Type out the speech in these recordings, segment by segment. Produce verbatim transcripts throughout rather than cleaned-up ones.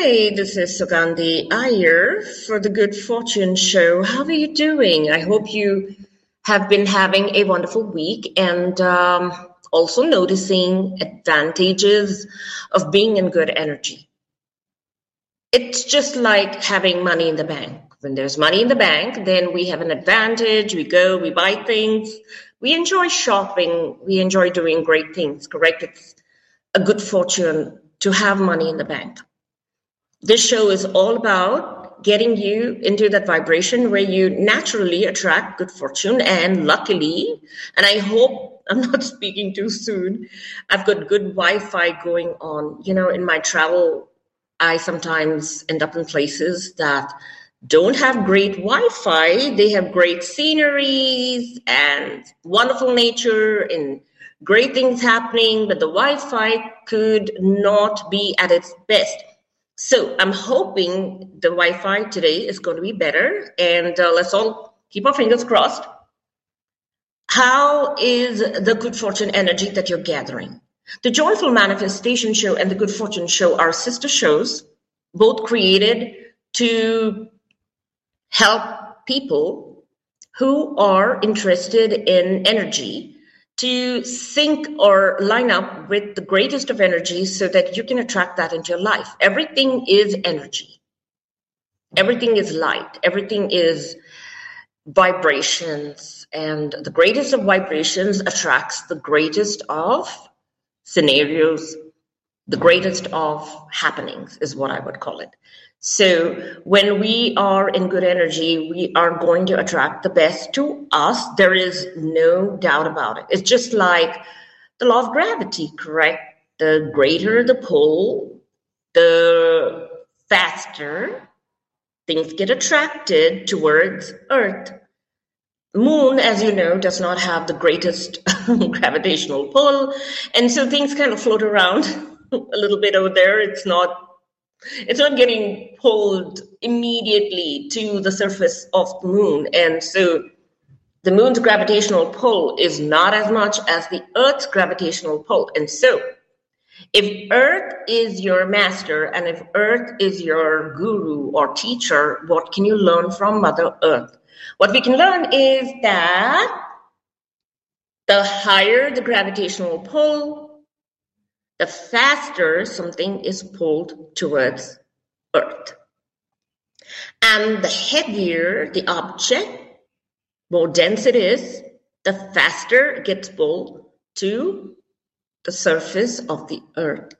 Hi, this is Sugandhi Iyer for The Good Fortune Show. How are you doing? I hope you have been having a wonderful week and um, also noticing advantages of being in good energy. It's just like having money in the bank. When there's money in the bank, then we have an advantage. We go, we buy things. We enjoy shopping. We enjoy doing great things, correct? It's a good fortune to have money in the bank. This show is all about getting you into that vibration where you naturally attract good fortune. And luckily, and I hope I'm not speaking too soon, I've got good Wi-Fi going on. You know, in my travel, I sometimes end up in places that don't have great Wi-Fi. They have great sceneries and wonderful nature and great things happening, but the Wi-Fi could not be at its best. So I'm hoping the Wi-Fi today is going to be better, and uh, let's all keep our fingers crossed. How is the good fortune energy that you're gathering? The Joyful Manifestation Show and the Good Fortune Show are sister shows, both created to help people who are interested in energy to sync or line up with the greatest of energy so that you can attract that into your life. Everything is energy. Everything is light. Everything is vibrations. And the greatest of vibrations attracts the greatest of scenarios, the greatest of happenings is what I would call it. So when we are in good energy, we are going to attract the best to us. There is no doubt about it. It's just like the law of gravity, correct? The greater the pull, the faster things get attracted towards Earth. Moon, as you know, does not have the greatest gravitational pull. And so things kind of float around a little bit over there. It's not It's not getting pulled immediately to the surface of the moon. And so the moon's gravitational pull is not as much as the Earth's gravitational pull. And so if Earth is your master and if Earth is your guru or teacher, what can you learn from Mother Earth? What we can learn is that the higher the gravitational pull, the faster something is pulled towards Earth. And the heavier the object, more dense it is, the faster it gets pulled to the surface of the Earth.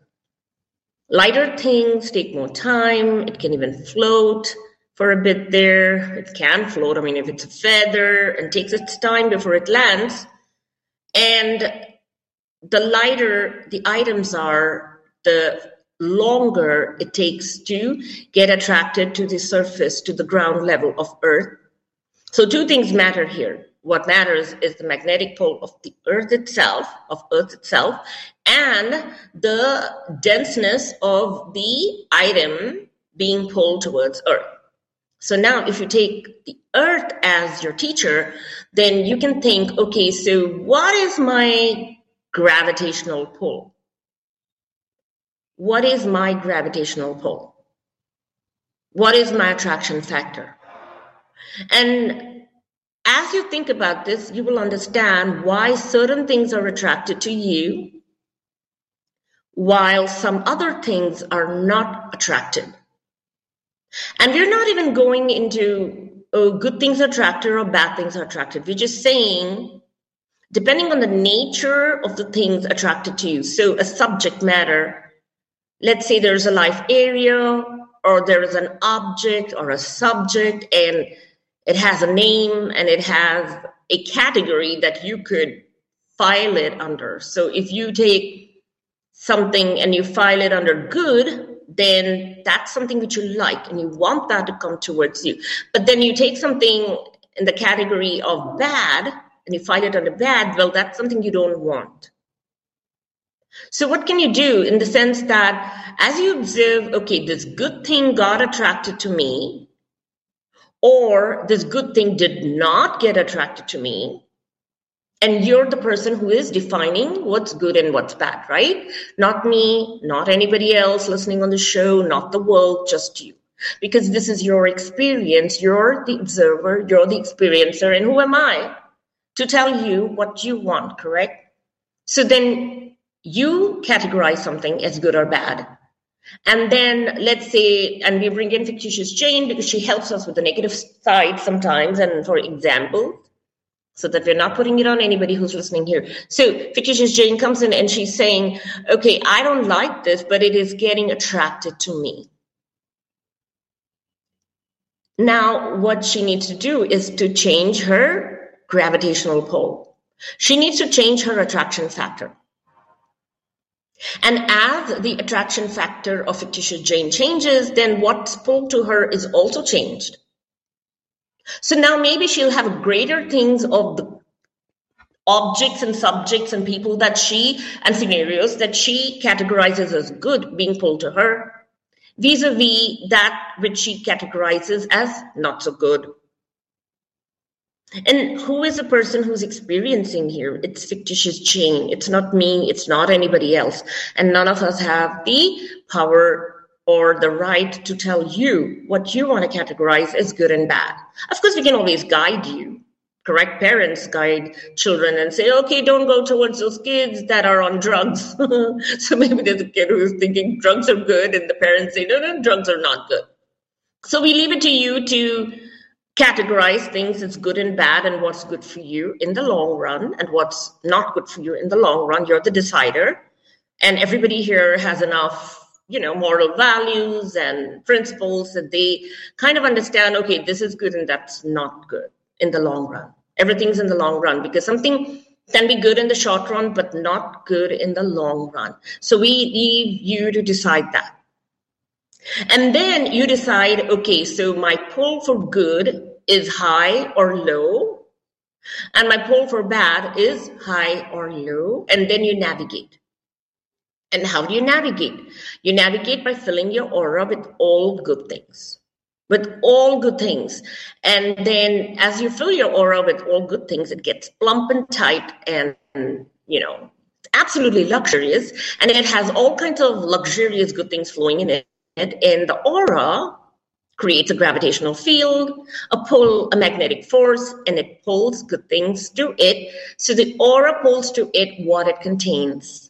Lighter things take more time. It can even float for a bit there. It can float. I mean, if it's a feather and takes its time before it lands. And the lighter the items are, the longer it takes to get attracted to the surface, to the ground level of Earth. So two things matter here. What matters is the magnetic pole of the Earth itself, of Earth itself, and the denseness of the item being pulled towards Earth. So now if you take the Earth as your teacher, then you can think, okay, so what is my gravitational pull? What is my gravitational pull? What is my attraction factor? And as you think about this, you will understand why certain things are attracted to you while some other things are not attracted. And we're not even going into, oh, good things are attracted or bad things are attracted. We're just saying, depending on the nature of the things attracted to you. So a subject matter, let's say there's a life area or there is an object or a subject and it has a name and it has a category that you could file it under. So if you take something and you file it under good, then that's something that you like and you want that to come towards you. But then you take something in the category of bad, and you file it under bad, well, that's something you don't want. So what can you do in the sense that as you observe, okay, this good thing got attracted to me, or this good thing did not get attracted to me, And you're the person who is defining what's good and what's bad, right? Not me, not anybody else listening on the show, not the world, just you. Because this is your experience. You're the observer, you're the experiencer. And who am I to tell you what you want, correct? So then you categorize something as good or bad. And then let's say, and we bring in Fictitious Jane because she helps us with the negative side sometimes. And for example, so that we're not putting it on anybody who's listening here. So Fictitious Jane comes in and she's saying, okay, I don't like this, but it is getting attracted to me. Now, what she needs to do is to change her gravitational pull. She needs to change her attraction factor. And as the attraction factor of Fictitious Jane changes, then what spoke to her is also changed. So now maybe she'll have greater things of the objects and subjects and people that she and scenarios that she categorizes as good being pulled to her vis-a-vis that which she categorizes as not so good. And who is the person who's experiencing here? It's Fictitious Jane. It's not me. It's not anybody else. And none of us have the power or the right to tell you what you want to categorize as good and bad. Of course, we can always guide you, correct? Parents guide children and say, okay, don't go towards those kids that are on drugs. So maybe there's a kid who's thinking drugs are good and the parents say, no, no, drugs are not good. So we leave it to you to categorize things as good and bad and what's good for you in the long run and what's not good for you in the long run. You're the decider, and everybody here has enough you know, moral values and principles that they kind of understand, okay, this is good and that's not good in the long run. Everything's in the long run because something can be good in the short run, but not good in the long run. So we leave you to decide that. And then you decide, okay, so my pull for good is high or low, and my pull for bad is high or low, and then you navigate. And how do you navigate? You navigate by filling your aura with all good things, with all good things. And then as you fill your aura with all good things, it gets plump and tight and, you know, absolutely luxurious. And it has all kinds of luxurious good things flowing in it. And the aura creates a gravitational field, a pull, a magnetic force, and it pulls good things to it. So the aura pulls to it what it contains.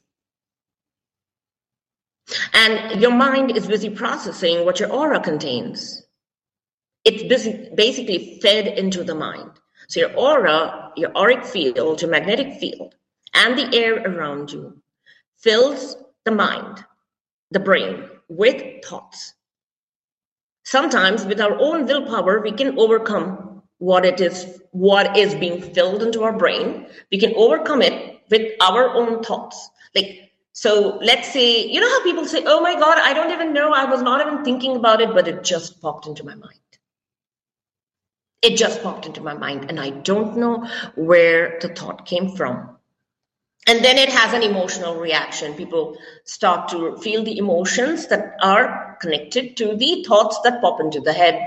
And your mind is busy processing what your aura contains. It's busy, basically fed into the mind. So your aura, your auric field, your magnetic field, and the air around you fills the mind, the brain, with thoughts. Sometimes with our own willpower, we can overcome what it is, what is being filled into our brain. We can overcome it with our own thoughts. Like, so let's say, you know how people say, oh my God, I don't even know. I was not even thinking about it, but it just popped into my mind. It just popped into my mind. And I don't know where the thought came from. And then it has an emotional reaction. People start to feel the emotions that are connected to the thoughts that pop into the head.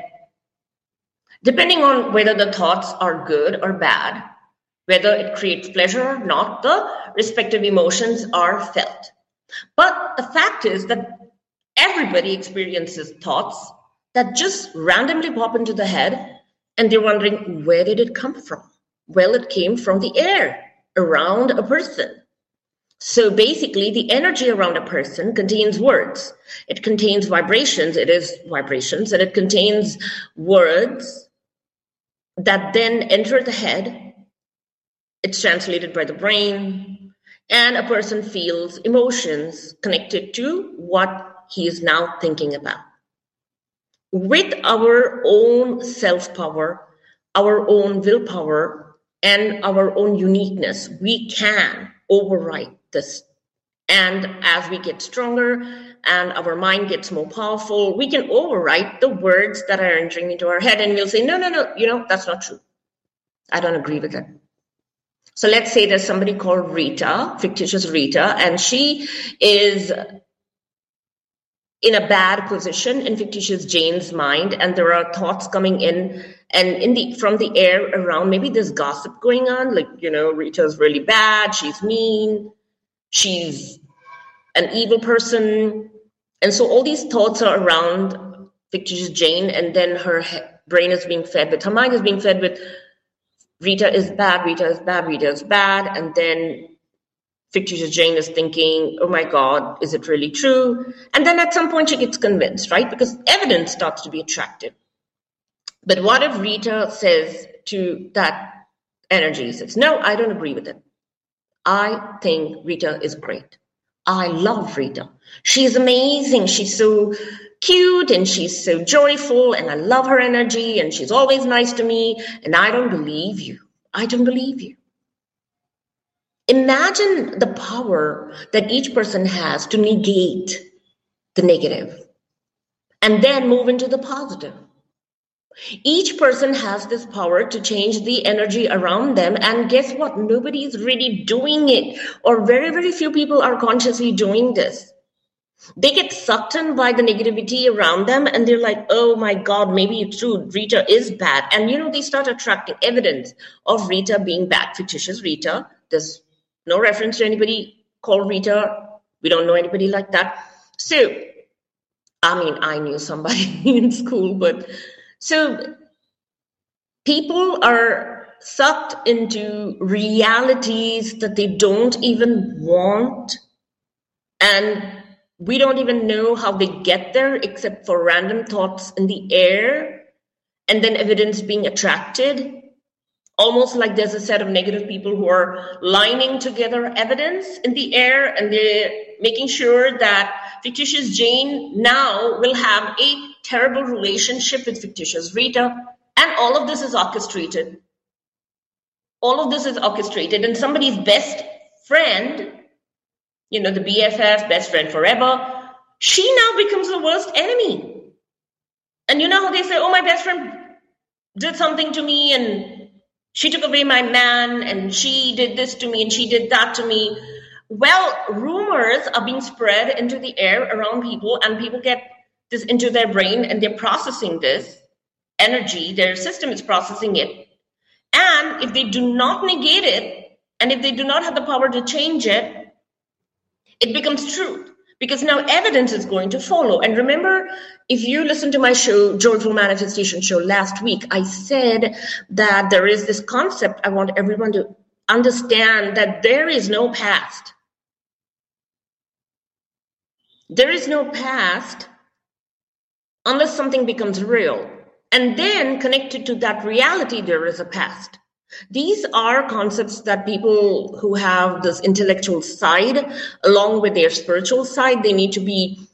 Depending on whether the thoughts are good or bad, whether it creates pleasure or not, the respective emotions are felt. But the fact is that everybody experiences thoughts that just randomly pop into the head, and they're wondering, where did it come from? Well, it came from the air around a person. So basically, the energy around a person contains words. It contains vibrations. It is vibrations, and it contains words that then enter the head. It's translated by the brain, and a person feels emotions connected to what he is now thinking about. With our own self-power, our own willpower, and our own uniqueness, we can override this. And as we get stronger and our mind gets more powerful, we can override the words that are entering into our head, and we'll say, no, no, no, you know, that's not true. I don't agree with that. So let's say there's somebody called Rita, Fictitious Rita, and she is in a bad position in Fictitious Jane's mind, and there are thoughts coming in And in the from the air around, maybe there's gossip going on, like, you know, Rita's really bad, she's mean, she's an evil person. And so all these thoughts are around Fictitious Jane, and then her he- brain is being fed with, her mind is being fed with, Rita is bad, Rita is bad, Rita is bad. And then Fictitious Jane is thinking, oh my God, is it really true? And then at some point she gets convinced, right? Because evidence starts to be attracted. But what if Rita says to that energy, says, no, I don't agree with it. I think Rita is great. I love Rita. She's amazing. She's so cute and she's so joyful and I love her energy and she's always nice to me. And I don't believe you. I don't believe you. Imagine the power that each person has to negate the negative and then move into the positive. Each person has this power to change the energy around them. And guess what? Nobody is really doing it, or very, very few people are consciously doing this. They get sucked in by the negativity around them and they're like, oh my God, maybe it's true. Rita is bad. And, you know, they start attracting evidence of Rita being bad, fictitious Rita. There's no reference to anybody called Rita. We don't know anybody like that. So, I mean, I knew somebody in school, but... So people are sucked into realities that they don't even want. And we don't even know how they get there except for random thoughts in the air and then evidence being attracted. Almost like there's a set of negative people who are lining together evidence in the air and they're making sure that Fictitious Jane now will have eight terrible relationship with Fictitious Rita, and all of this is orchestrated. All of this is orchestrated, and somebody's best friend, you know, the B F F, best friend forever, she now becomes the worst enemy. And you know how they say, oh, my best friend did something to me, and she took away my man, and she did this to me, and she did that to me. Well, rumors are being spread into the air around people, and people get this into their brain and they're processing this energy, their system is processing it. And if they do not negate it, and if they do not have the power to change it, it becomes truth because now evidence is going to follow. And remember, if you listen to my show, Joyful Manifestation Show last week, I said that there is this concept I want everyone to understand that there is no past. There is no past unless something becomes real. And then connected to that reality, there is a past. These are concepts that people who have this intellectual side, along with their spiritual side, they need to be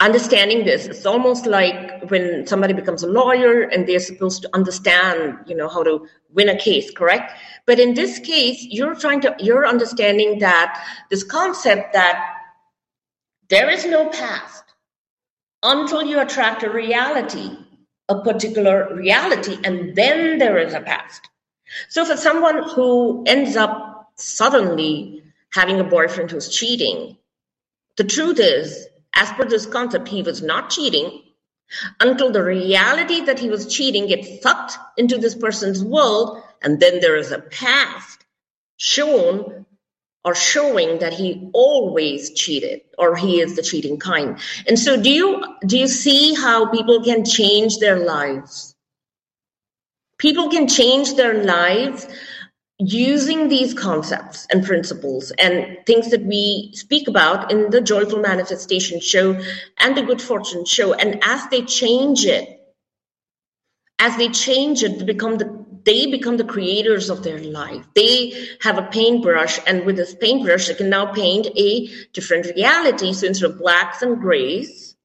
understanding this. It's almost like when somebody becomes a lawyer and they're supposed to understand, you know, how to win a case, correct? But in this case, you're trying to, you're understanding that this concept that there is no past until you attract a reality, a particular reality, and then there is a past. So for someone who ends up suddenly having a boyfriend who's cheating, the truth is, as per this concept, he was not cheating until the reality that he was cheating gets sucked into this person's world, and then there is a past shown or showing that he always cheated or he is the cheating kind. And so do you, do you see how people can change their lives? People can change their lives using these concepts and principles and things that we speak about in the Joyful Manifestation Show and the Good Fortune Show. And as they change it, as they change it, they become the They become the creators of their life. They have a paintbrush, and with this paintbrush, they can now paint a different reality. So instead of blacks and grays,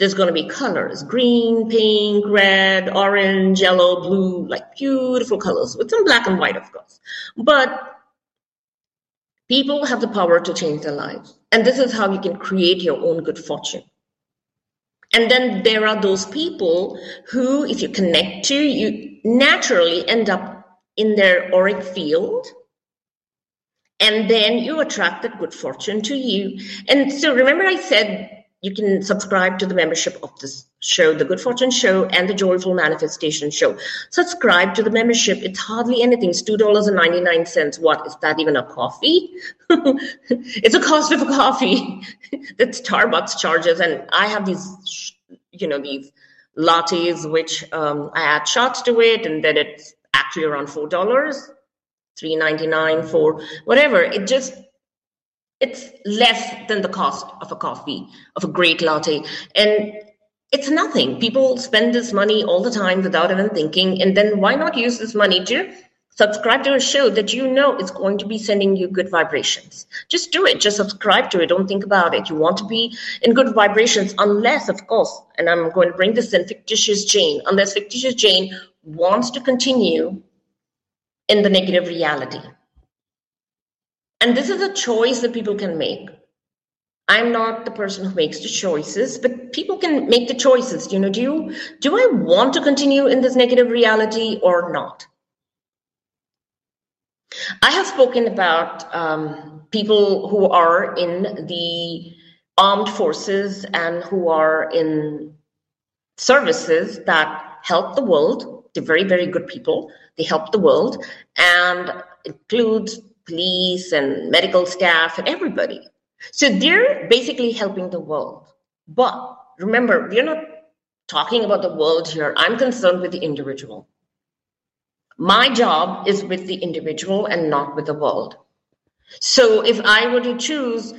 there's going to be colors, green, pink, red, orange, yellow, blue, like beautiful colors with some black and white, of course. But people have the power to change their lives. And this is how you can create your own good fortune. And then there are those people who, if you connect to, you naturally end up in their auric field. And then you attract that good fortune to you. And so remember I said you can subscribe to the membership of this show, The Good Fortune Show and the Joyful Manifestation Show. Subscribe to the membership. It's hardly anything. It's two dollars and ninety-nine cents. What, is that even a coffee? It's a cost of a coffee that Starbucks charges. And I have these, you know, these lattes, which um, I add shots to it. And then it's actually around four dollars, three ninety-nine, four, whatever. It just... It's less than the cost of a coffee, of a great latte. And it's nothing. People spend this money all the time without even thinking. And then why not use this money to subscribe to a show that you know is going to be sending you good vibrations? Just do it. Just subscribe to it. Don't think about it. You want to be in good vibrations unless, of course, and I'm going to bring this in, Fictitious Jane, unless Fictitious Jane wants to continue in the negative reality. And this is a choice that people can make. I'm not the person who makes the choices, but people can make the choices. You know, do you, do I want to continue in this negative reality or not? I have spoken about um, people who are in the armed forces and who are in services that help the world. They're very, very good people. They help the world and includes police and medical staff and everybody. So they're basically helping the world. But remember, we're not talking about the world here. I'm concerned with the individual. My job is with the individual and not with the world. So if I were to choose,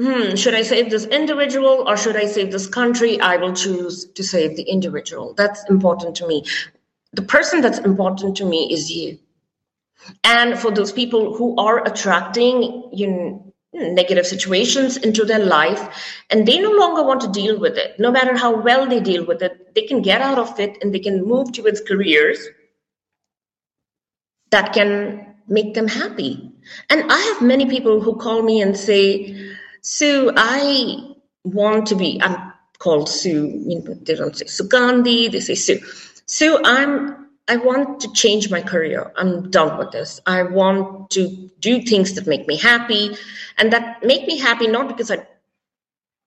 hmm, should I save this individual or should I save this country? I will choose to save the individual. That's important to me. The person that's important to me is you. And for those people who are attracting, you know, negative situations into their life and they no longer want to deal with it, no matter how well they deal with it, they can get out of it and they can move towards careers that can make them happy. And I have many people who call me and say, Sue, I want to be, I'm called Sue, they don't say Sugandhi, they say Sue. Sue, I'm I want to change my career. I'm done with this. I want to do things that make me happy and that make me happy, not because I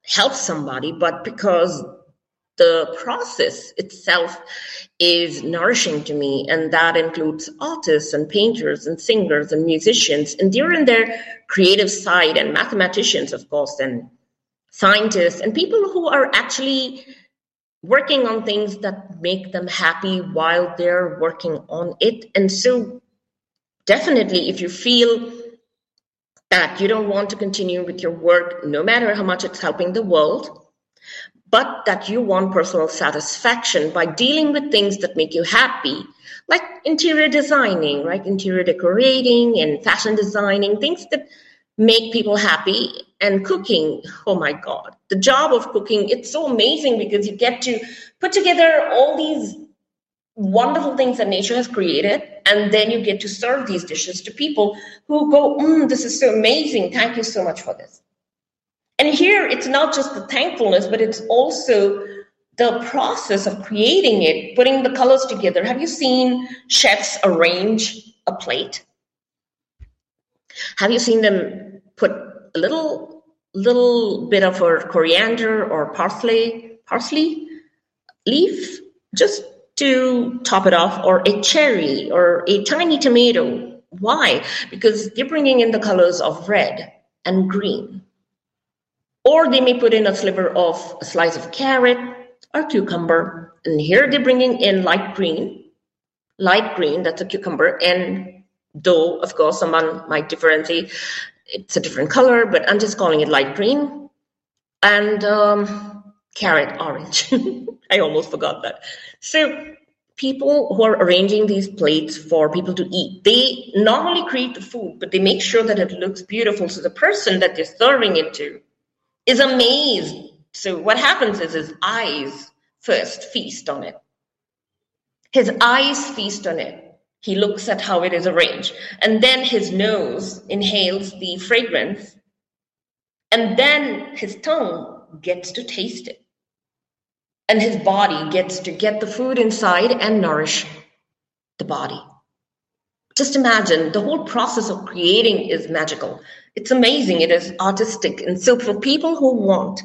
help somebody, but because the process itself is nourishing to me. And that includes artists and painters and singers and musicians. And they're in their creative side and mathematicians, of course, and scientists and people who are actually working on things that make them happy while they're working on it. And so definitely if you feel that you don't want to continue with your work, no matter how much it's helping the world, but that you want personal satisfaction by dealing with things that make you happy, like interior designing, right? Interior decorating and fashion designing, things that make people happy. And cooking, oh my God, the job of cooking, it's so amazing because you get to put together all these wonderful things that nature has created. And then you get to serve these dishes to people who go, mm, this is so amazing. Thank you so much for this. And here it's not just the thankfulness, but it's also the process of creating it, putting the colors together. Have you seen chefs arrange a plate? Have you seen them put a little little bit of a coriander or parsley, parsley leaf just to top it off, or a cherry or a tiny tomato? Why? Because they're bringing in the colors of red and green. Or they may put in a sliver of a slice of carrot or cucumber. And here they're bringing in light green, light green, that's a cucumber. And though, of course, someone might differentiate, it's a different color, but I'm just calling it light green, and um, carrot orange. I almost forgot that. So people who are arranging these plates for people to eat, they not only create the food, but they make sure that it looks beautiful. So the person that they're serving it to is amazed. So what happens is his eyes first feast on it. His eyes feast on it. He looks at how it is arranged, and then his nose inhales the fragrance, and then his tongue gets to taste it, and his body gets to get the food inside and nourish the body. Just imagine, the whole process of creating is magical. It's amazing. It is artistic. And so for people who want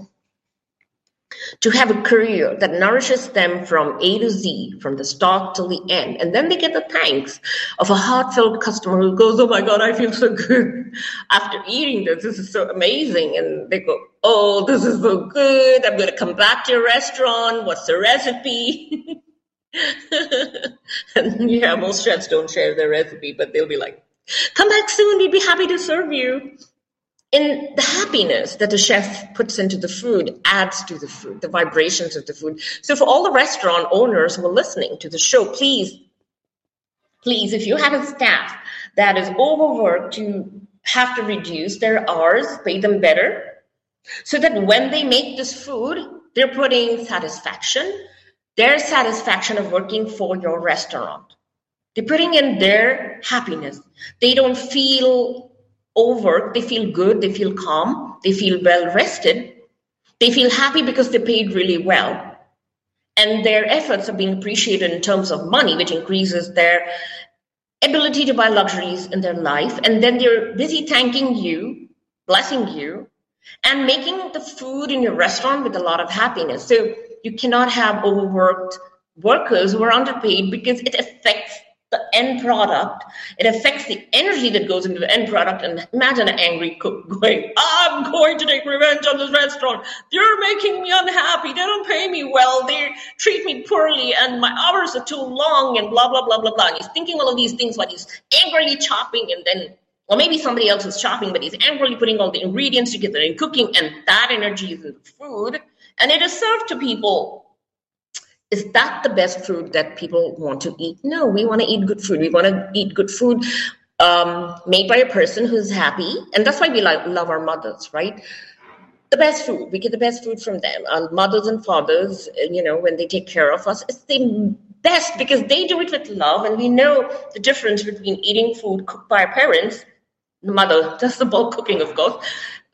to have a career that nourishes them from A to Z, from the start till the end. And then they get the thanks of a heartfelt customer who goes, oh my God, I feel so good after eating this. This is so amazing. And they go, oh, this is so good. I'm going to come back to your restaurant. What's the recipe? And yeah, most chefs don't share their recipe, but they'll be like, come back soon. We'd be happy to serve you. And the happiness that the chef puts into the food adds to the food, the vibrations of the food. So for all the restaurant owners who are listening to the show, please, please, if you have a staff that is overworked, you have to reduce their hours, pay them better, so that when they make this food, they're putting satisfaction, their satisfaction of working for your restaurant. They're putting in their happiness. They don't feel overworked, they feel good, they feel calm, they feel well rested, they feel happy because they paid really well. And their efforts are being appreciated in terms of money, which increases their ability to buy luxuries in their life. And then they're busy thanking you, blessing you, and making the food in your restaurant with a lot of happiness. So you cannot have overworked workers who are underpaid, because it affects the end product. It affects the energy that goes into the end product. And imagine an angry cook going, I'm going to take revenge on this restaurant. You're making me unhappy. They don't pay me well. They treat me poorly and my hours are too long and blah, blah, blah, blah, blah. And he's thinking all of these things while he's angrily chopping, and then, or maybe somebody else is chopping, but he's angrily putting all the ingredients together and cooking, and that energy is in the food and it is served to people. Is that the best food that people want to eat? No, we want to eat good food. We want to eat good food um, made by a person who's happy. And that's why we like, love our mothers, right? The best food. We get the best food from them. Our mothers and fathers, you know, when they take care of us, it's the best because they do it with love. And we know the difference between eating food cooked by our parents, the mother, that's the bulk cooking, of course,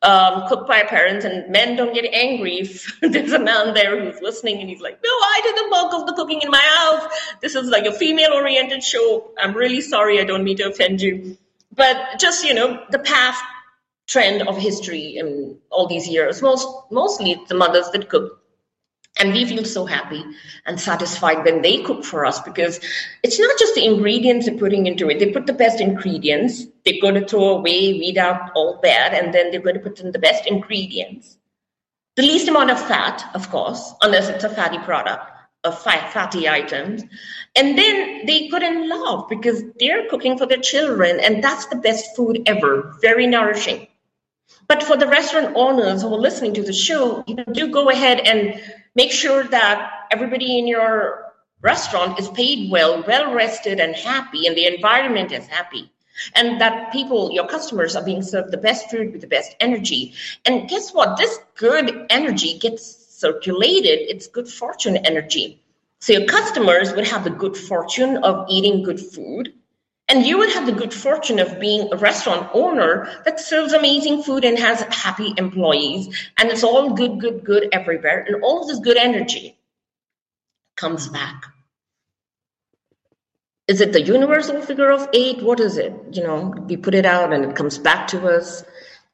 Um, cooked by parents, and men don't get angry if there's a man there who's listening and he's like, no, I did the bulk of the cooking in my house. This is like a female-oriented show. I'm really sorry. I don't mean to offend you. But just, you know, the past trend of history in all these years, most mostly it's the mothers that cook. And we feel so happy and satisfied when they cook for us, because it's not just the ingredients they're putting into it. They put the best ingredients. They're going to throw away, weed out all bad, and then they're going to put in the best ingredients. The least amount of fat, of course, unless it's a fatty product, a fat, fatty items. And then they put in love because they're cooking for their children, and that's the best food ever, very nourishing. But for the restaurant owners who are listening to the show, you know, do go ahead and make sure that everybody in your restaurant is paid well, well-rested and happy, and the environment is happy. And that people, your customers, are being served the best food with the best energy. And guess what? This good energy gets circulated. It's good fortune energy. So your customers would have the good fortune of eating good food. And you would have the good fortune of being a restaurant owner that serves amazing food and has happy employees. And it's all good, good, good everywhere. And all of this good energy comes back. Is it the universal figure of eight? What is it? You know, we put it out and it comes back to us.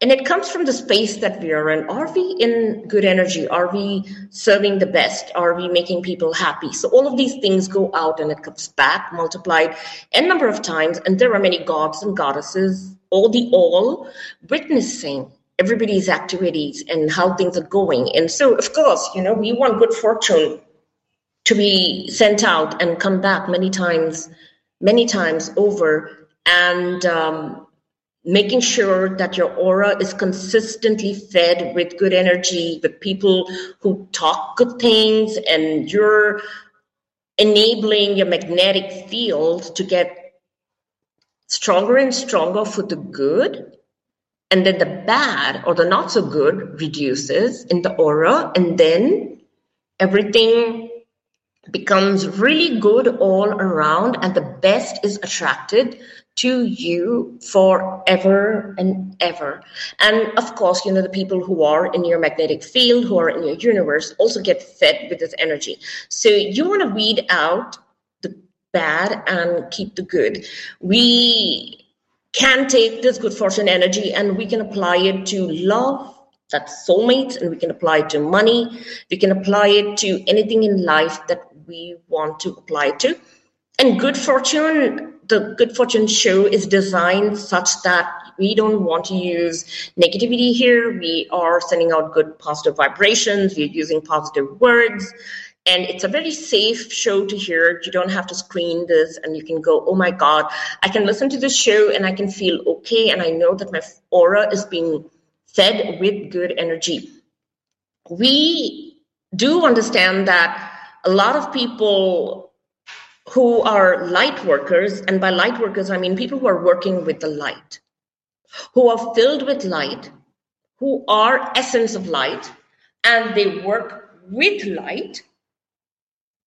And it comes from the space that we are in. Are we in good energy? Are we serving the best? Are we making people happy? So all of these things go out and it comes back multiplied n number of times. And there are many gods and goddesses, all the all, witnessing everybody's activities and how things are going. And so, of course, you know, we want good fortune to be sent out and come back many times, many times over. And, um, making sure that your aura is consistently fed with good energy, with people who talk good things, and you're enabling your magnetic field to get stronger and stronger for the good. And then the bad or the not so good reduces in the aura, and then everything becomes really good all around, and the best is attracted to you forever and ever. And of course, you know, the people who are in your magnetic field, who are in your universe, also get fed with this energy. So you want to weed out the bad and keep the good. We can take this good fortune energy and we can apply it to love That's soulmates, and we can apply it to money. We can apply it to anything in life that we want to apply it to. And good fortune, the Good Fortune Show is designed such that we don't want to use negativity here. We are sending out good positive vibrations. We're using positive words. And it's a very safe show to hear. You don't have to screen this, and you can go, oh my God, I can listen to this show and I can feel okay. And I know that my aura is being fed with good energy. We do understand that a lot of people who are light workers, and by light workers, I mean people who are working with the light, who are filled with light, who are essence of light, and they work with light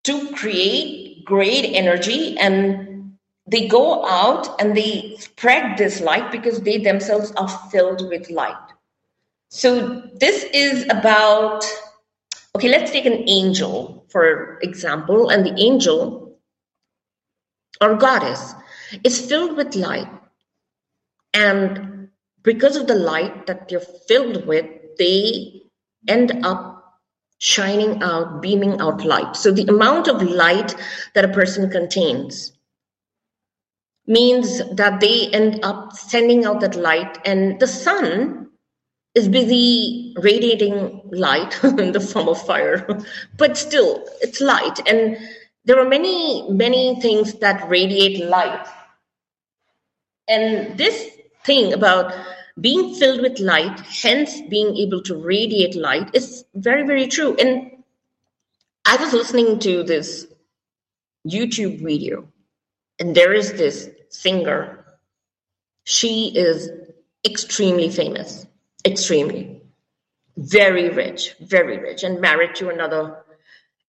to create great energy, and they go out and they spread this light because they themselves are filled with light. So this is about, okay, let's take an angel, for example, and the angel or goddess is filled with light. And because of the light that they're filled with, they end up shining out, beaming out light. So the amount of light that a person contains means that they end up sending out that light. And the sun is busy radiating light in the form of fire, but still it's light. And there are many, many things that radiate light. And this thing about being filled with light, hence being able to radiate light, is very, very true. And I was listening to this YouTube video, and there is this singer. She is extremely famous, extremely, very rich, very rich, and married to another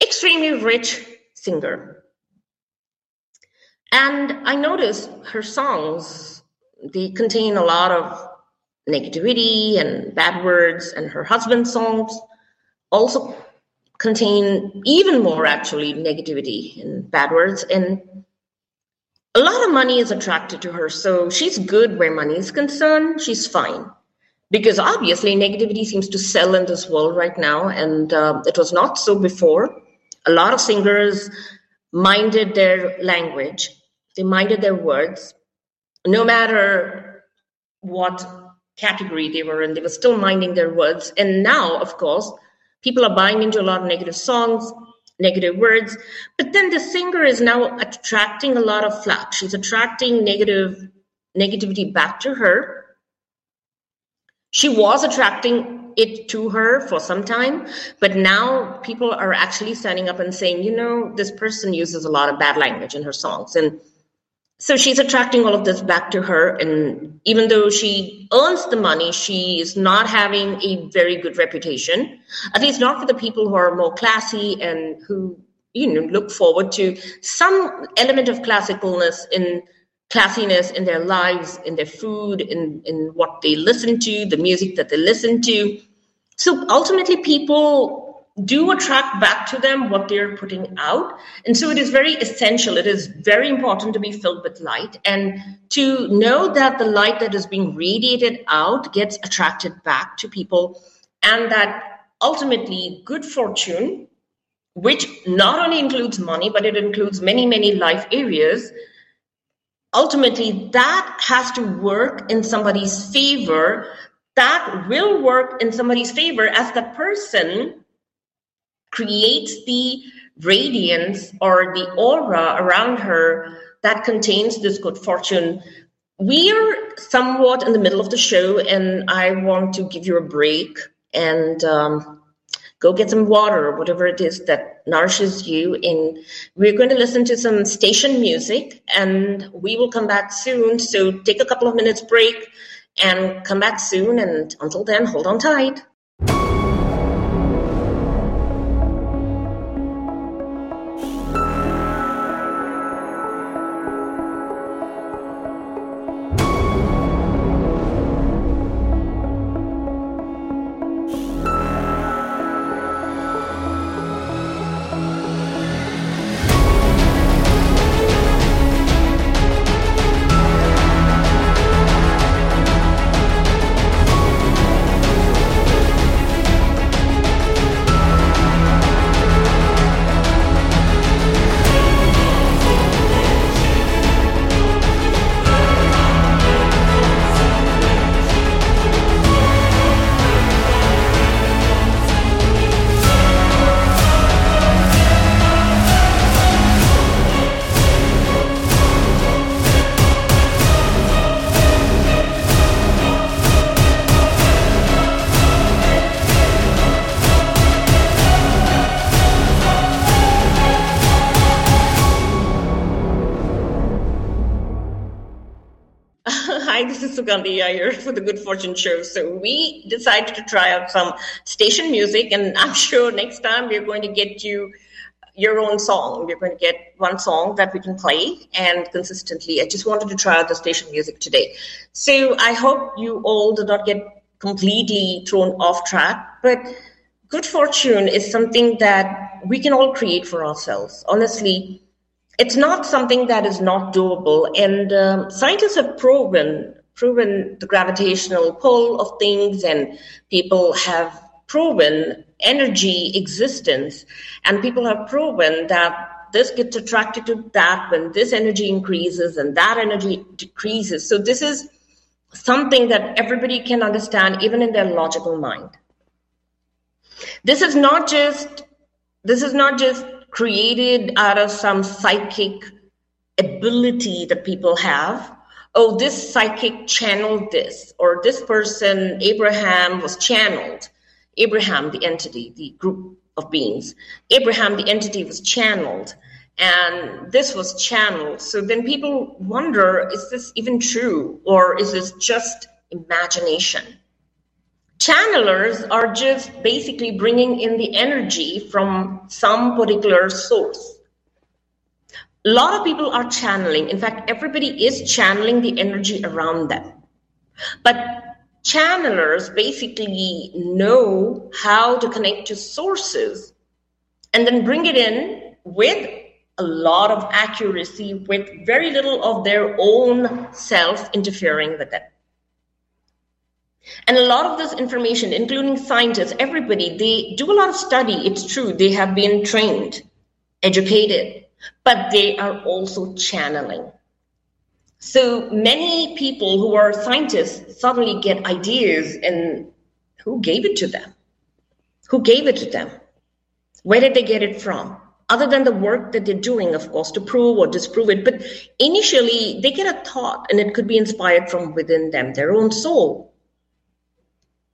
extremely rich singer. And I noticed her songs, they contain a lot of negativity and bad words, and her husband's songs also contain even more, actually, negativity and bad words. And a lot of money is attracted to her, so she's good where money is concerned. She's fine, because obviously negativity seems to sell in this world right now, and uh, it was not so before. A lot of singers minded their language. They minded their words, no matter what category they were in. They were still minding their words. And now, of course, people are buying into a lot of negative songs, negative words. But then the singer is now attracting a lot of flack. She's attracting negative negativity back to her. She was attracting it to her for some time, but now people are actually standing up and saying, you know, this person uses a lot of bad language in her songs. And so she's attracting all of this back to her. And even though she earns the money, she is not having a very good reputation, at least not for the people who are more classy and who, you know, look forward to some element of classicalness in classiness in their lives, in their food, in, in what they listen to, the music that they listen to. So ultimately, people do attract back to them what they're putting out. And so it is very essential. It is very important to be filled with light and to know that the light that is being radiated out gets attracted back to people, and that ultimately good fortune, which not only includes money, but it includes many, many life areas, ultimately that has to work in somebody's favor. That will work in somebody's favor as the person creates the radiance or the aura around her that contains this good fortune. We are somewhat in the middle of the show, and I want to give you a break and um, go get some water or whatever it is that nourishes you. And we're going to listen to some station music, and we will come back soon. So take a couple of minutes break and come back soon. And until then, hold on tight. Hi, this is Sugandhi Iyer for The Good Fortune Show. So we decided to try out some station music, and I'm sure next time we're going to get you your own song. We're going to get one song that we can play and consistently. I just wanted to try out the station music today. So I hope you all do not get completely thrown off track, but good fortune is something that we can all create for ourselves. Honestly, it's not something that is not doable. And um, scientists have proven, proven the gravitational pull of things, and people have proven energy existence, and people have proven that this gets attracted to that when this energy increases and that energy decreases. So this is something that everybody can understand, even in their logical mind. This is not just this is not just created out of some psychic ability that people have. Oh, this psychic channeled this, or this person, Abraham, was channeled. Abraham, the entity, the group of beings. Abraham, the entity, was channeled, and this was channeled. So then people wonder, is this even true, or is this just imagination? Channelers are just basically bringing in the energy from some particular source. A lot of people are channeling. In fact, everybody is channeling the energy around them. But channelers basically know how to connect to sources and then bring it in with a lot of accuracy, with very little of their own self interfering with it. And a lot of this information, including scientists, everybody, they do a lot of study. It's true. They have been trained, educated, but they are also channeling. So many people who are scientists suddenly get ideas, and who gave it to them? Who gave it to them? Where did they get it from? Other than the work that they're doing, of course, to prove or disprove it. But initially, they get a thought, and it could be inspired from within them, their own soul.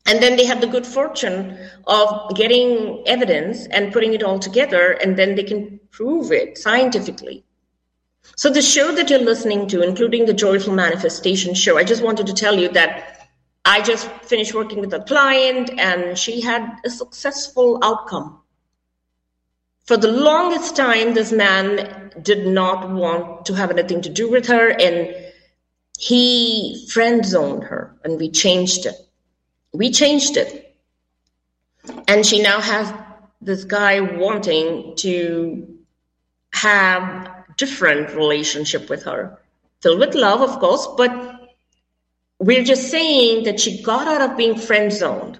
And then they have the good fortune of getting evidence and putting it all together, and then they can prove it scientifically. So the show that you're listening to, including the Joyful Manifestation Show, I just wanted to tell you that I just finished working with a client, and she had a successful outcome. For the longest time, this man did not want to have anything to do with her, and he friend-zoned her, and we changed it. We changed it. And she now has this guy wanting to have a different relationship with her. Filled with love, of course, but we're just saying that she got out of being friend-zoned,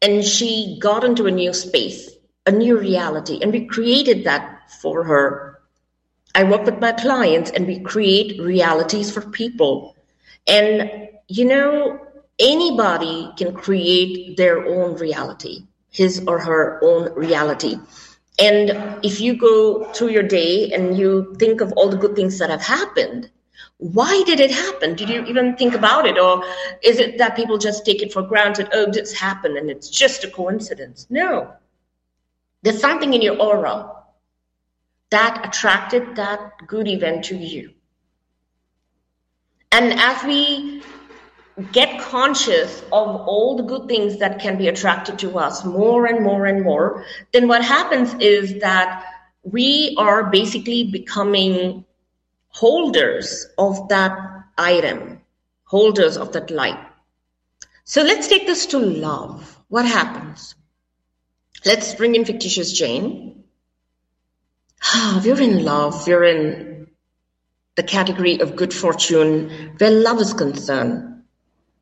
and she got into a new space, a new reality, and we created that for her. I work with my clients, and we create realities for people. And, you know, anybody can create their own reality, his or her own reality. And if you go through your day and you think of all the good things that have happened, why did it happen? Did you even think about it? Or is it that people just take it for granted? Oh, this happened and it's just a coincidence. No. There's something in your aura that attracted that good event to you. And as we get conscious of all the good things that can be attracted to us more and more and more, then what happens is that we are basically becoming holders of that item, holders of that light. So let's take this to love. What happens? Let's bring in Fictitious Jane. We're in love. We're in the category of good fortune where love is concerned.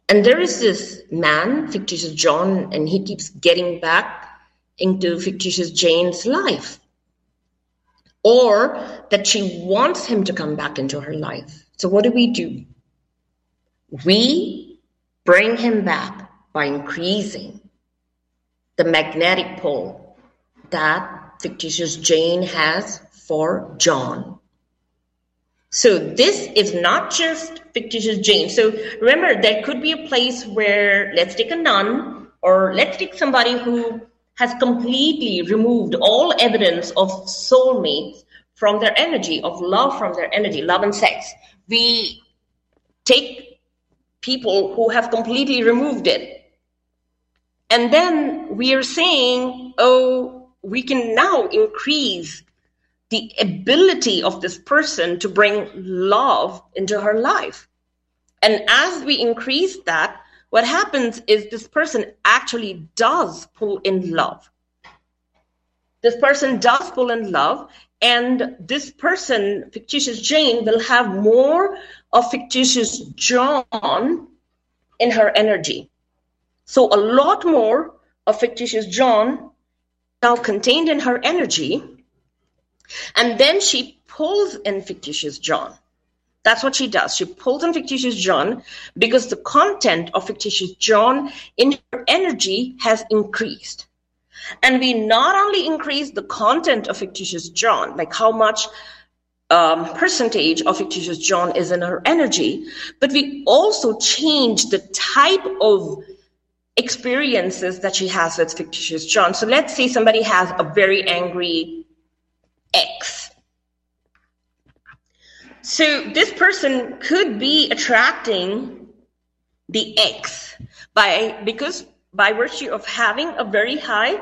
And there is this man, Fictitious John, and he keeps getting back into Fictitious Jane's life. Or that she wants him to come back into her life. So what do we do? We bring him back by increasing the magnetic pull that Fictitious Jane has for John. So this is not just Fictitious Jane. So remember, there could be a place where let's take a nun, or let's take somebody who has completely removed all evidence of soulmates from their energy, of love from their energy, love and sex. We take people who have completely removed it. And then we are saying, oh, we can now increase the ability of this person to bring love into her life. And as we increase that, what happens is this person actually does pull in love. This person does pull in love, and this person, Fictitious Jane, will have more of Fictitious John in her energy. So a lot more of Fictitious John now contained in her energy, and then she pulls in Fictitious John. That's what she does. She pulls in Fictitious John because the content of Fictitious John in her energy has increased. And we not only increase the content of Fictitious John, like how much um, percentage of Fictitious John is in her energy, but we also change the type of experiences that she has with Fictitious John. So let's say somebody has a very angry ex. So this person could be attracting the ex by because by virtue of having a very high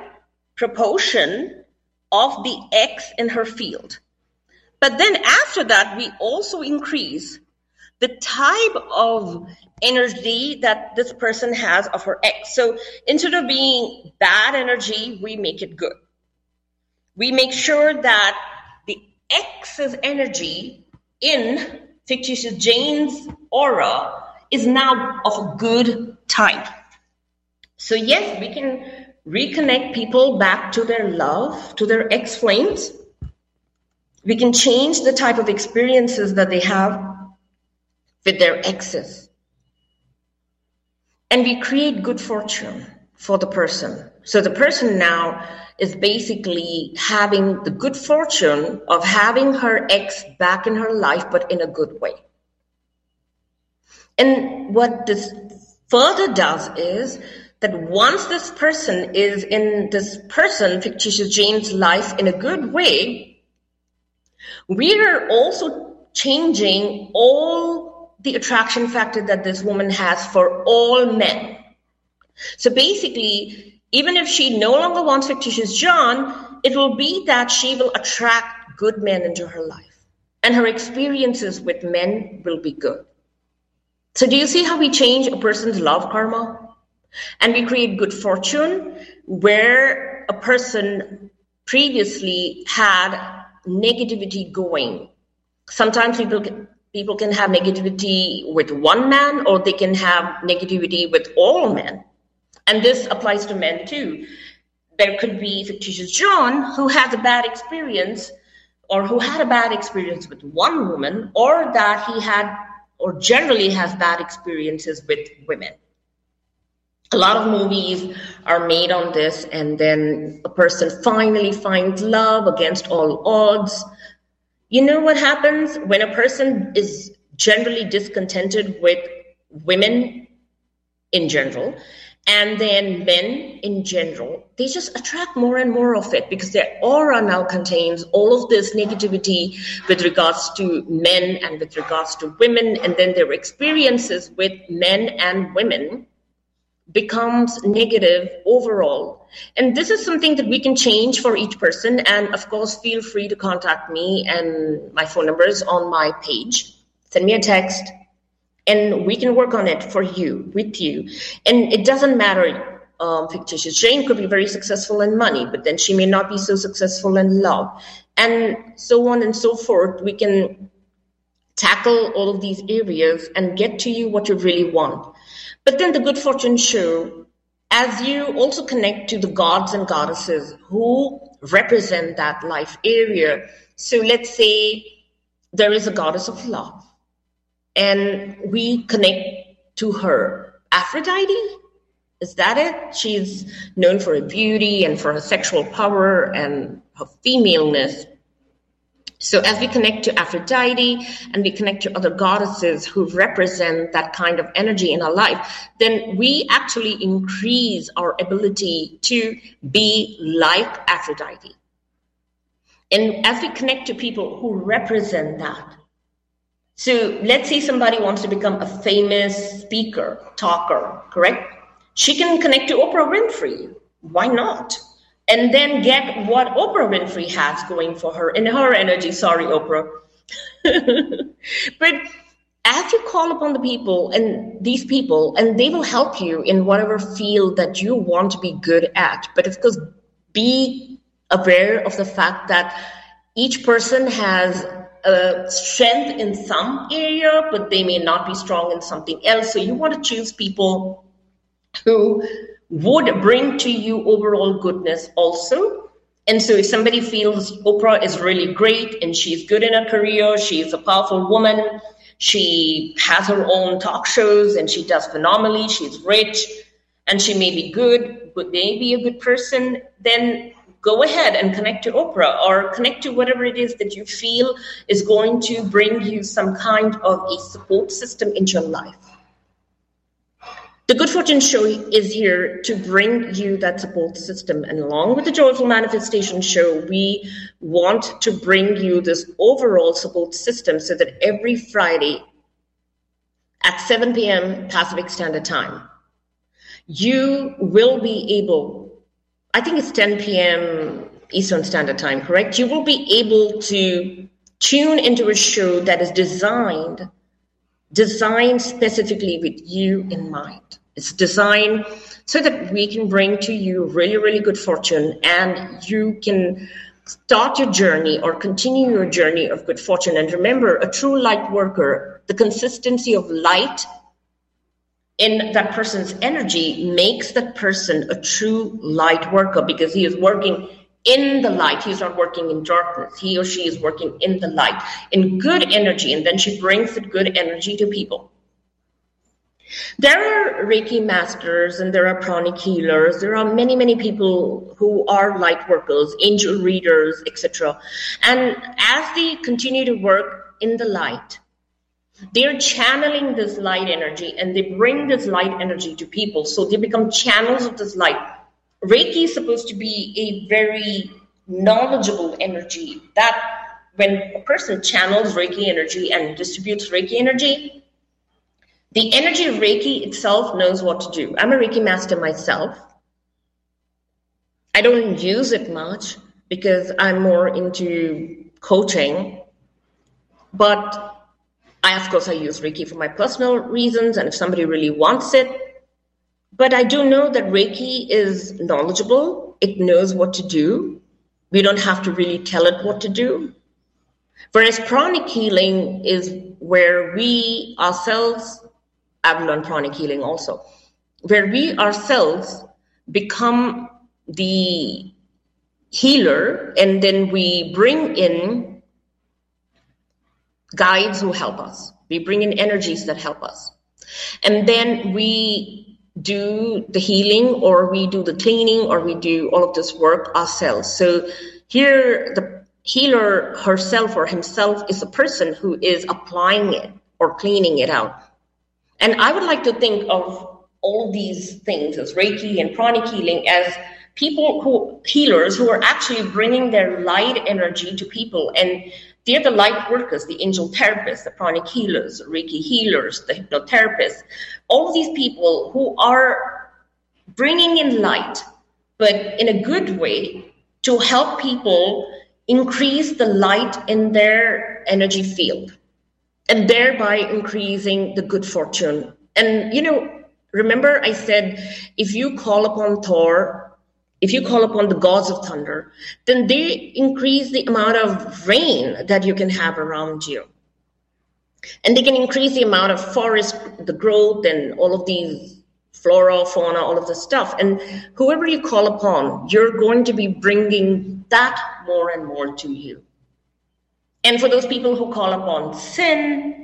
proportion of the ex in her field. But then after that, we also increase the type of energy that this person has of her ex. So instead of being bad energy, we make it good. We make sure that the ex's energy in Fictitious Jane's aura is now of a good type. So yes, we can reconnect people back to their love, to their ex flames. We can change the type of experiences that they have with their exes. And we create good fortune for the person. So the person now is basically having the good fortune of having her ex back in her life, but in a good way. And what this further does is that once this person is in this person, Fictitious Jane's life in a good way, we are also changing all the attraction factor that this woman has for all men. So basically, even if she no longer wants Fictitious John, it will be that she will attract good men into her life, and her experiences with men will be good. So do you see how we change a person's love karma? And we create good fortune where a person previously had negativity going. Sometimes people can, people can have negativity with one man, or they can have negativity with all men. And this applies to men too. There could be Fictitious John who has a bad experience, or who had a bad experience with one woman, or that he had or generally has bad experiences with women. A lot of movies are made on this, and then a person finally finds love against all odds. You know what happens when a person is generally discontented with women in general, and then men in general, they just attract more and more of it because their aura now contains all of this negativity with regards to men and with regards to women. And then their experiences with men and women becomes negative overall. And this is something that we can change for each person. And of course, feel free to contact me, and my phone number is on my page. Send me a text, and we can work on it for you, with you. And it doesn't matter, um, Fictitious Jane could be very successful in money, but then she may not be so successful in love. And so on and so forth, we can tackle all of these areas and get to you what you really want. But then the Good Fortune Show, as you also connect to the gods and goddesses who represent that life area. So let's say there is a goddess of love, and we connect to her. Aphrodite, is that it? She's known for her beauty and for her sexual power and her femaleness. So as we connect to Aphrodite and we connect to other goddesses who represent that kind of energy in our life, then we actually increase our ability to be like Aphrodite. And as we connect to people who represent that, So let's say somebody wants to become a famous speaker, talker, correct? She can connect to Oprah Winfrey. Why not? And then get what Oprah Winfrey has going for her in her energy. Sorry, Oprah. But as you call upon the people and these people, and they will help you in whatever field that you want to be good at. But of course, be aware of the fact that each person has a strength in some area, but they may not be strong in something else. So you want to choose people who would bring to you overall goodness also. And so if somebody feels Oprah is really great and she's good in her career, she's a powerful woman, she has her own talk shows and she does phenomenally, she's rich and she may be good, but may be a good person, then go ahead and connect to Oprah or connect to whatever it is that you feel is going to bring you some kind of a support system in your life. The Good Fortune Show is here to bring you that support system. And along with the Joyful Manifestation Show, we want to bring you this overall support system so that every Friday at seven p m Pacific Standard Time, you will be able, I think it's ten p m Eastern Standard Time, correct? You will be able to tune into a show that is designed designed specifically with you in mind. It's designed so that we can bring to you really, really good fortune, and you can start your journey or continue your journey of good fortune. And remember, a true light worker, the consistency of light in that person's energy makes that person a true light worker, because he is working in the light. He's not working in darkness. He or she is working in the light, in good energy, and then she brings the good energy to people. There are Reiki masters and there are pranic healers. There are many, many people who are light workers, angel readers, et cetera. And as they continue to work in the light, they're channeling this light energy and they bring this light energy to people. So they become channels of this light. Reiki is supposed to be a very knowledgeable energy that when a person channels Reiki energy and distributes Reiki energy, the energy of Reiki itself knows what to do. I'm a Reiki master myself. I don't use it much because I'm more into coaching, but I, of course, I use Reiki for my personal reasons and if somebody really wants it. But I do know that Reiki is knowledgeable. It knows what to do. We don't have to really tell it what to do. Whereas pranic healing is where we ourselves, I've learned pranic healing also, where we ourselves become the healer and then we bring in guides who help us. We bring in energies that help us. And then we do the healing, or we do the cleaning, or we do all of this work ourselves. So here the healer herself or himself is a person who is applying it or cleaning it out. And I would like to think of all these things as Reiki and pranic healing as people who healers who are actually bringing their light energy to people. And they're the light workers, the angel therapists, the pranic healers, Reiki healers, the hypnotherapists, all these people who are bringing in light, but in a good way to help people increase the light in their energy field and thereby increasing the good fortune. And, you know, remember I said, if you call upon Thor, if you call upon the gods of thunder, then they increase the amount of rain that you can have around you. And they can increase the amount of forest, the growth, and all of these flora, fauna, all of this stuff. And whoever you call upon, you're going to be bringing that more and more to you. And for those people who call upon sin,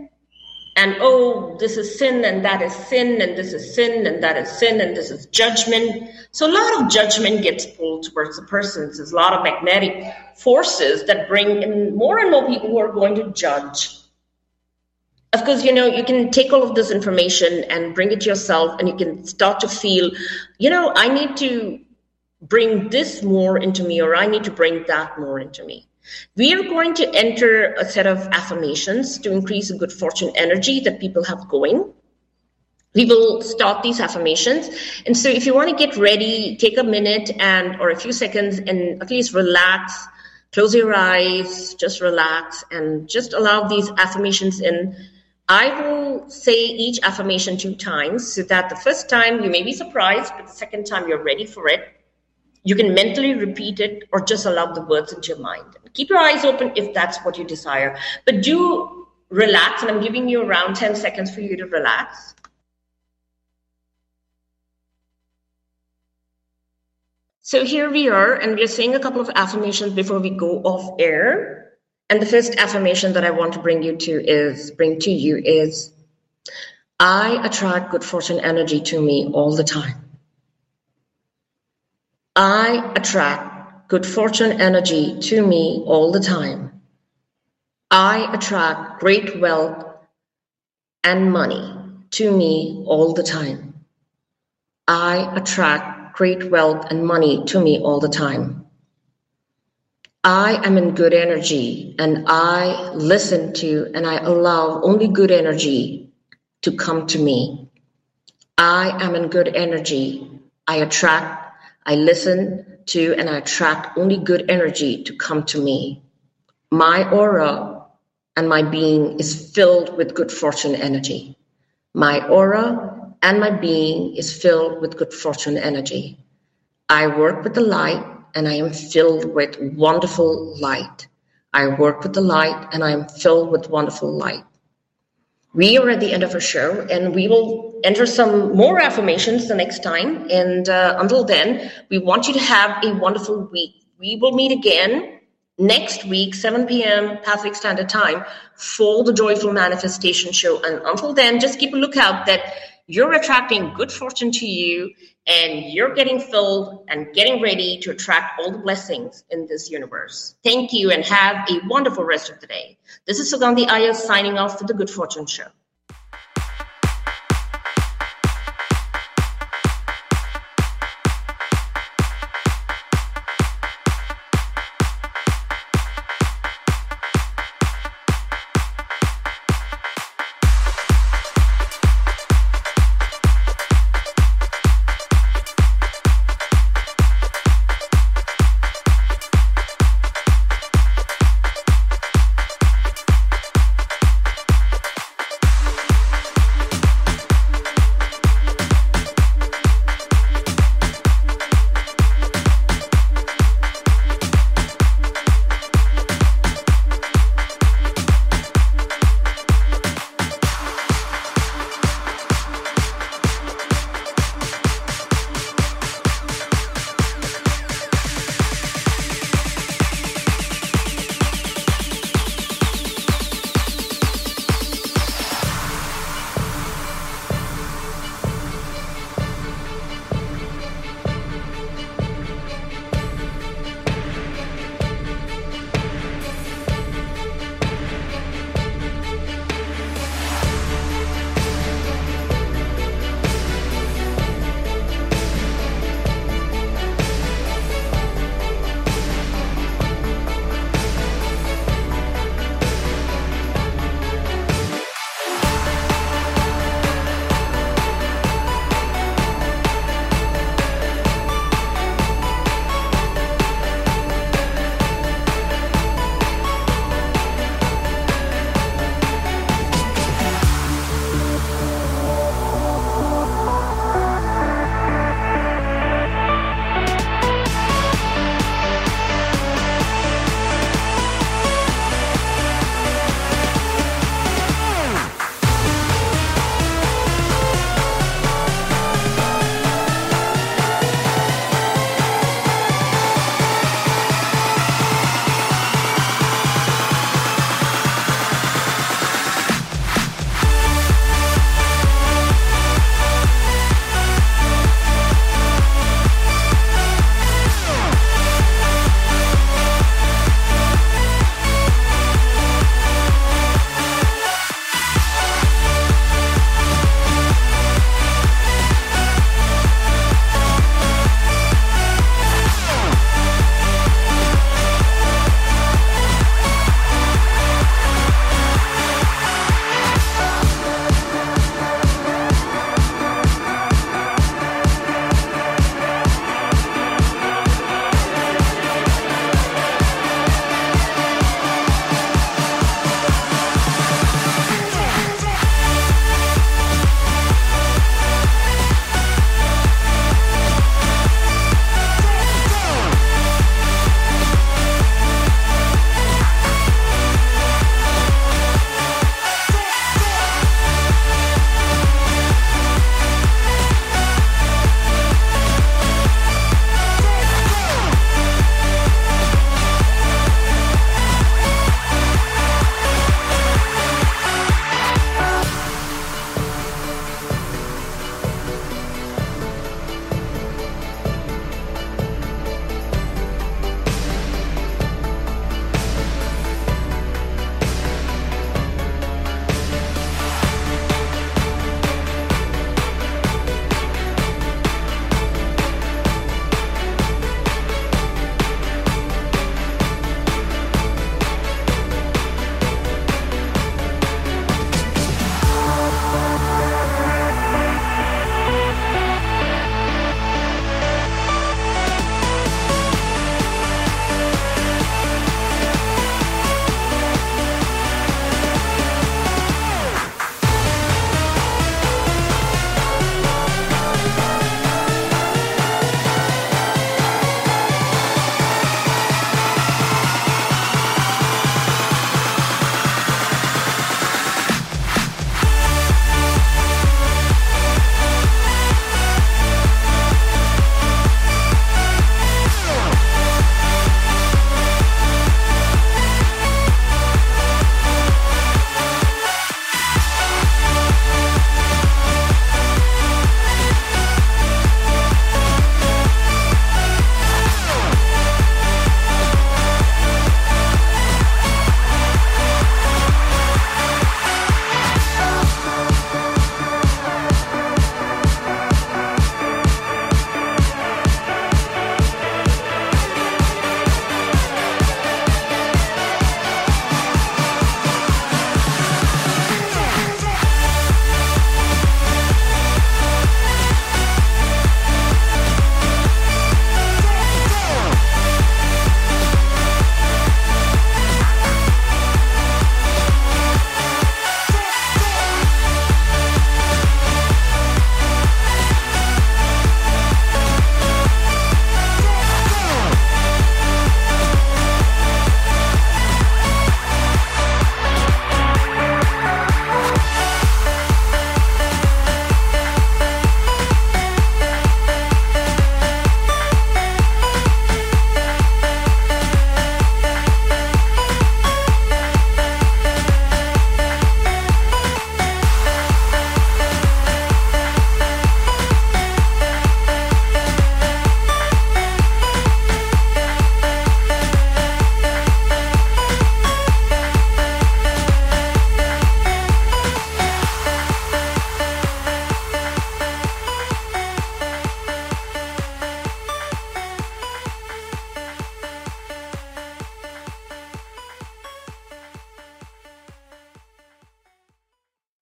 and oh, this is sin, and that is sin, and this is sin, and that is sin, and this is judgment. So a lot of judgment gets pulled towards the persons. There's a lot of magnetic forces that bring in more and more people who are going to judge. Of course, you know, you can take all of this information and bring it to yourself, and you can start to feel, you know, I need to bring this more into me, or I need to bring that more into me. We are going to enter a set of affirmations to increase the good fortune energy that people have going. We will start these affirmations. And so if you want to get ready, take a minute and or a few seconds and at least relax, close your eyes, just relax and just allow these affirmations in. I will say each affirmation two times so that the first time you may be surprised, but the second time you're ready for it. You can mentally repeat it or just allow the words into your mind. Keep your eyes open if that's what you desire, but do relax. And I'm giving you around ten seconds for you to relax. So here we are, and we're saying a couple of affirmations before we go off air. And the first affirmation that I want to bring you to is, bring to you is, I attract good fortune energy to me all the time. I attract good fortune energy to me all the time. I attract great wealth and money to me all the time. I attract great wealth and money to me all the time. I am in good energy, and I listen to and I allow only good energy to come to me. I am in good energy. I attract I listen to and I attract only good energy to come to me. My aura and my being is filled with good fortune energy. My aura and my being is filled with good fortune energy. I work with the light and I am filled with wonderful light. I work with the light and I am filled with wonderful light. We are at the end of our show, and we will enter some more affirmations the next time. And uh, until then, we want you to have a wonderful week. We will meet again next week, seven p.m. Pacific Standard Time, for the Joyful Manifestation Show. And until then, just keep a lookout that you're attracting good fortune to you, and you're getting filled and getting ready to attract all the blessings in this universe. Thank you, and have a wonderful rest of the day. This is Sugandhi Iyer signing off for The Good Fortune Show.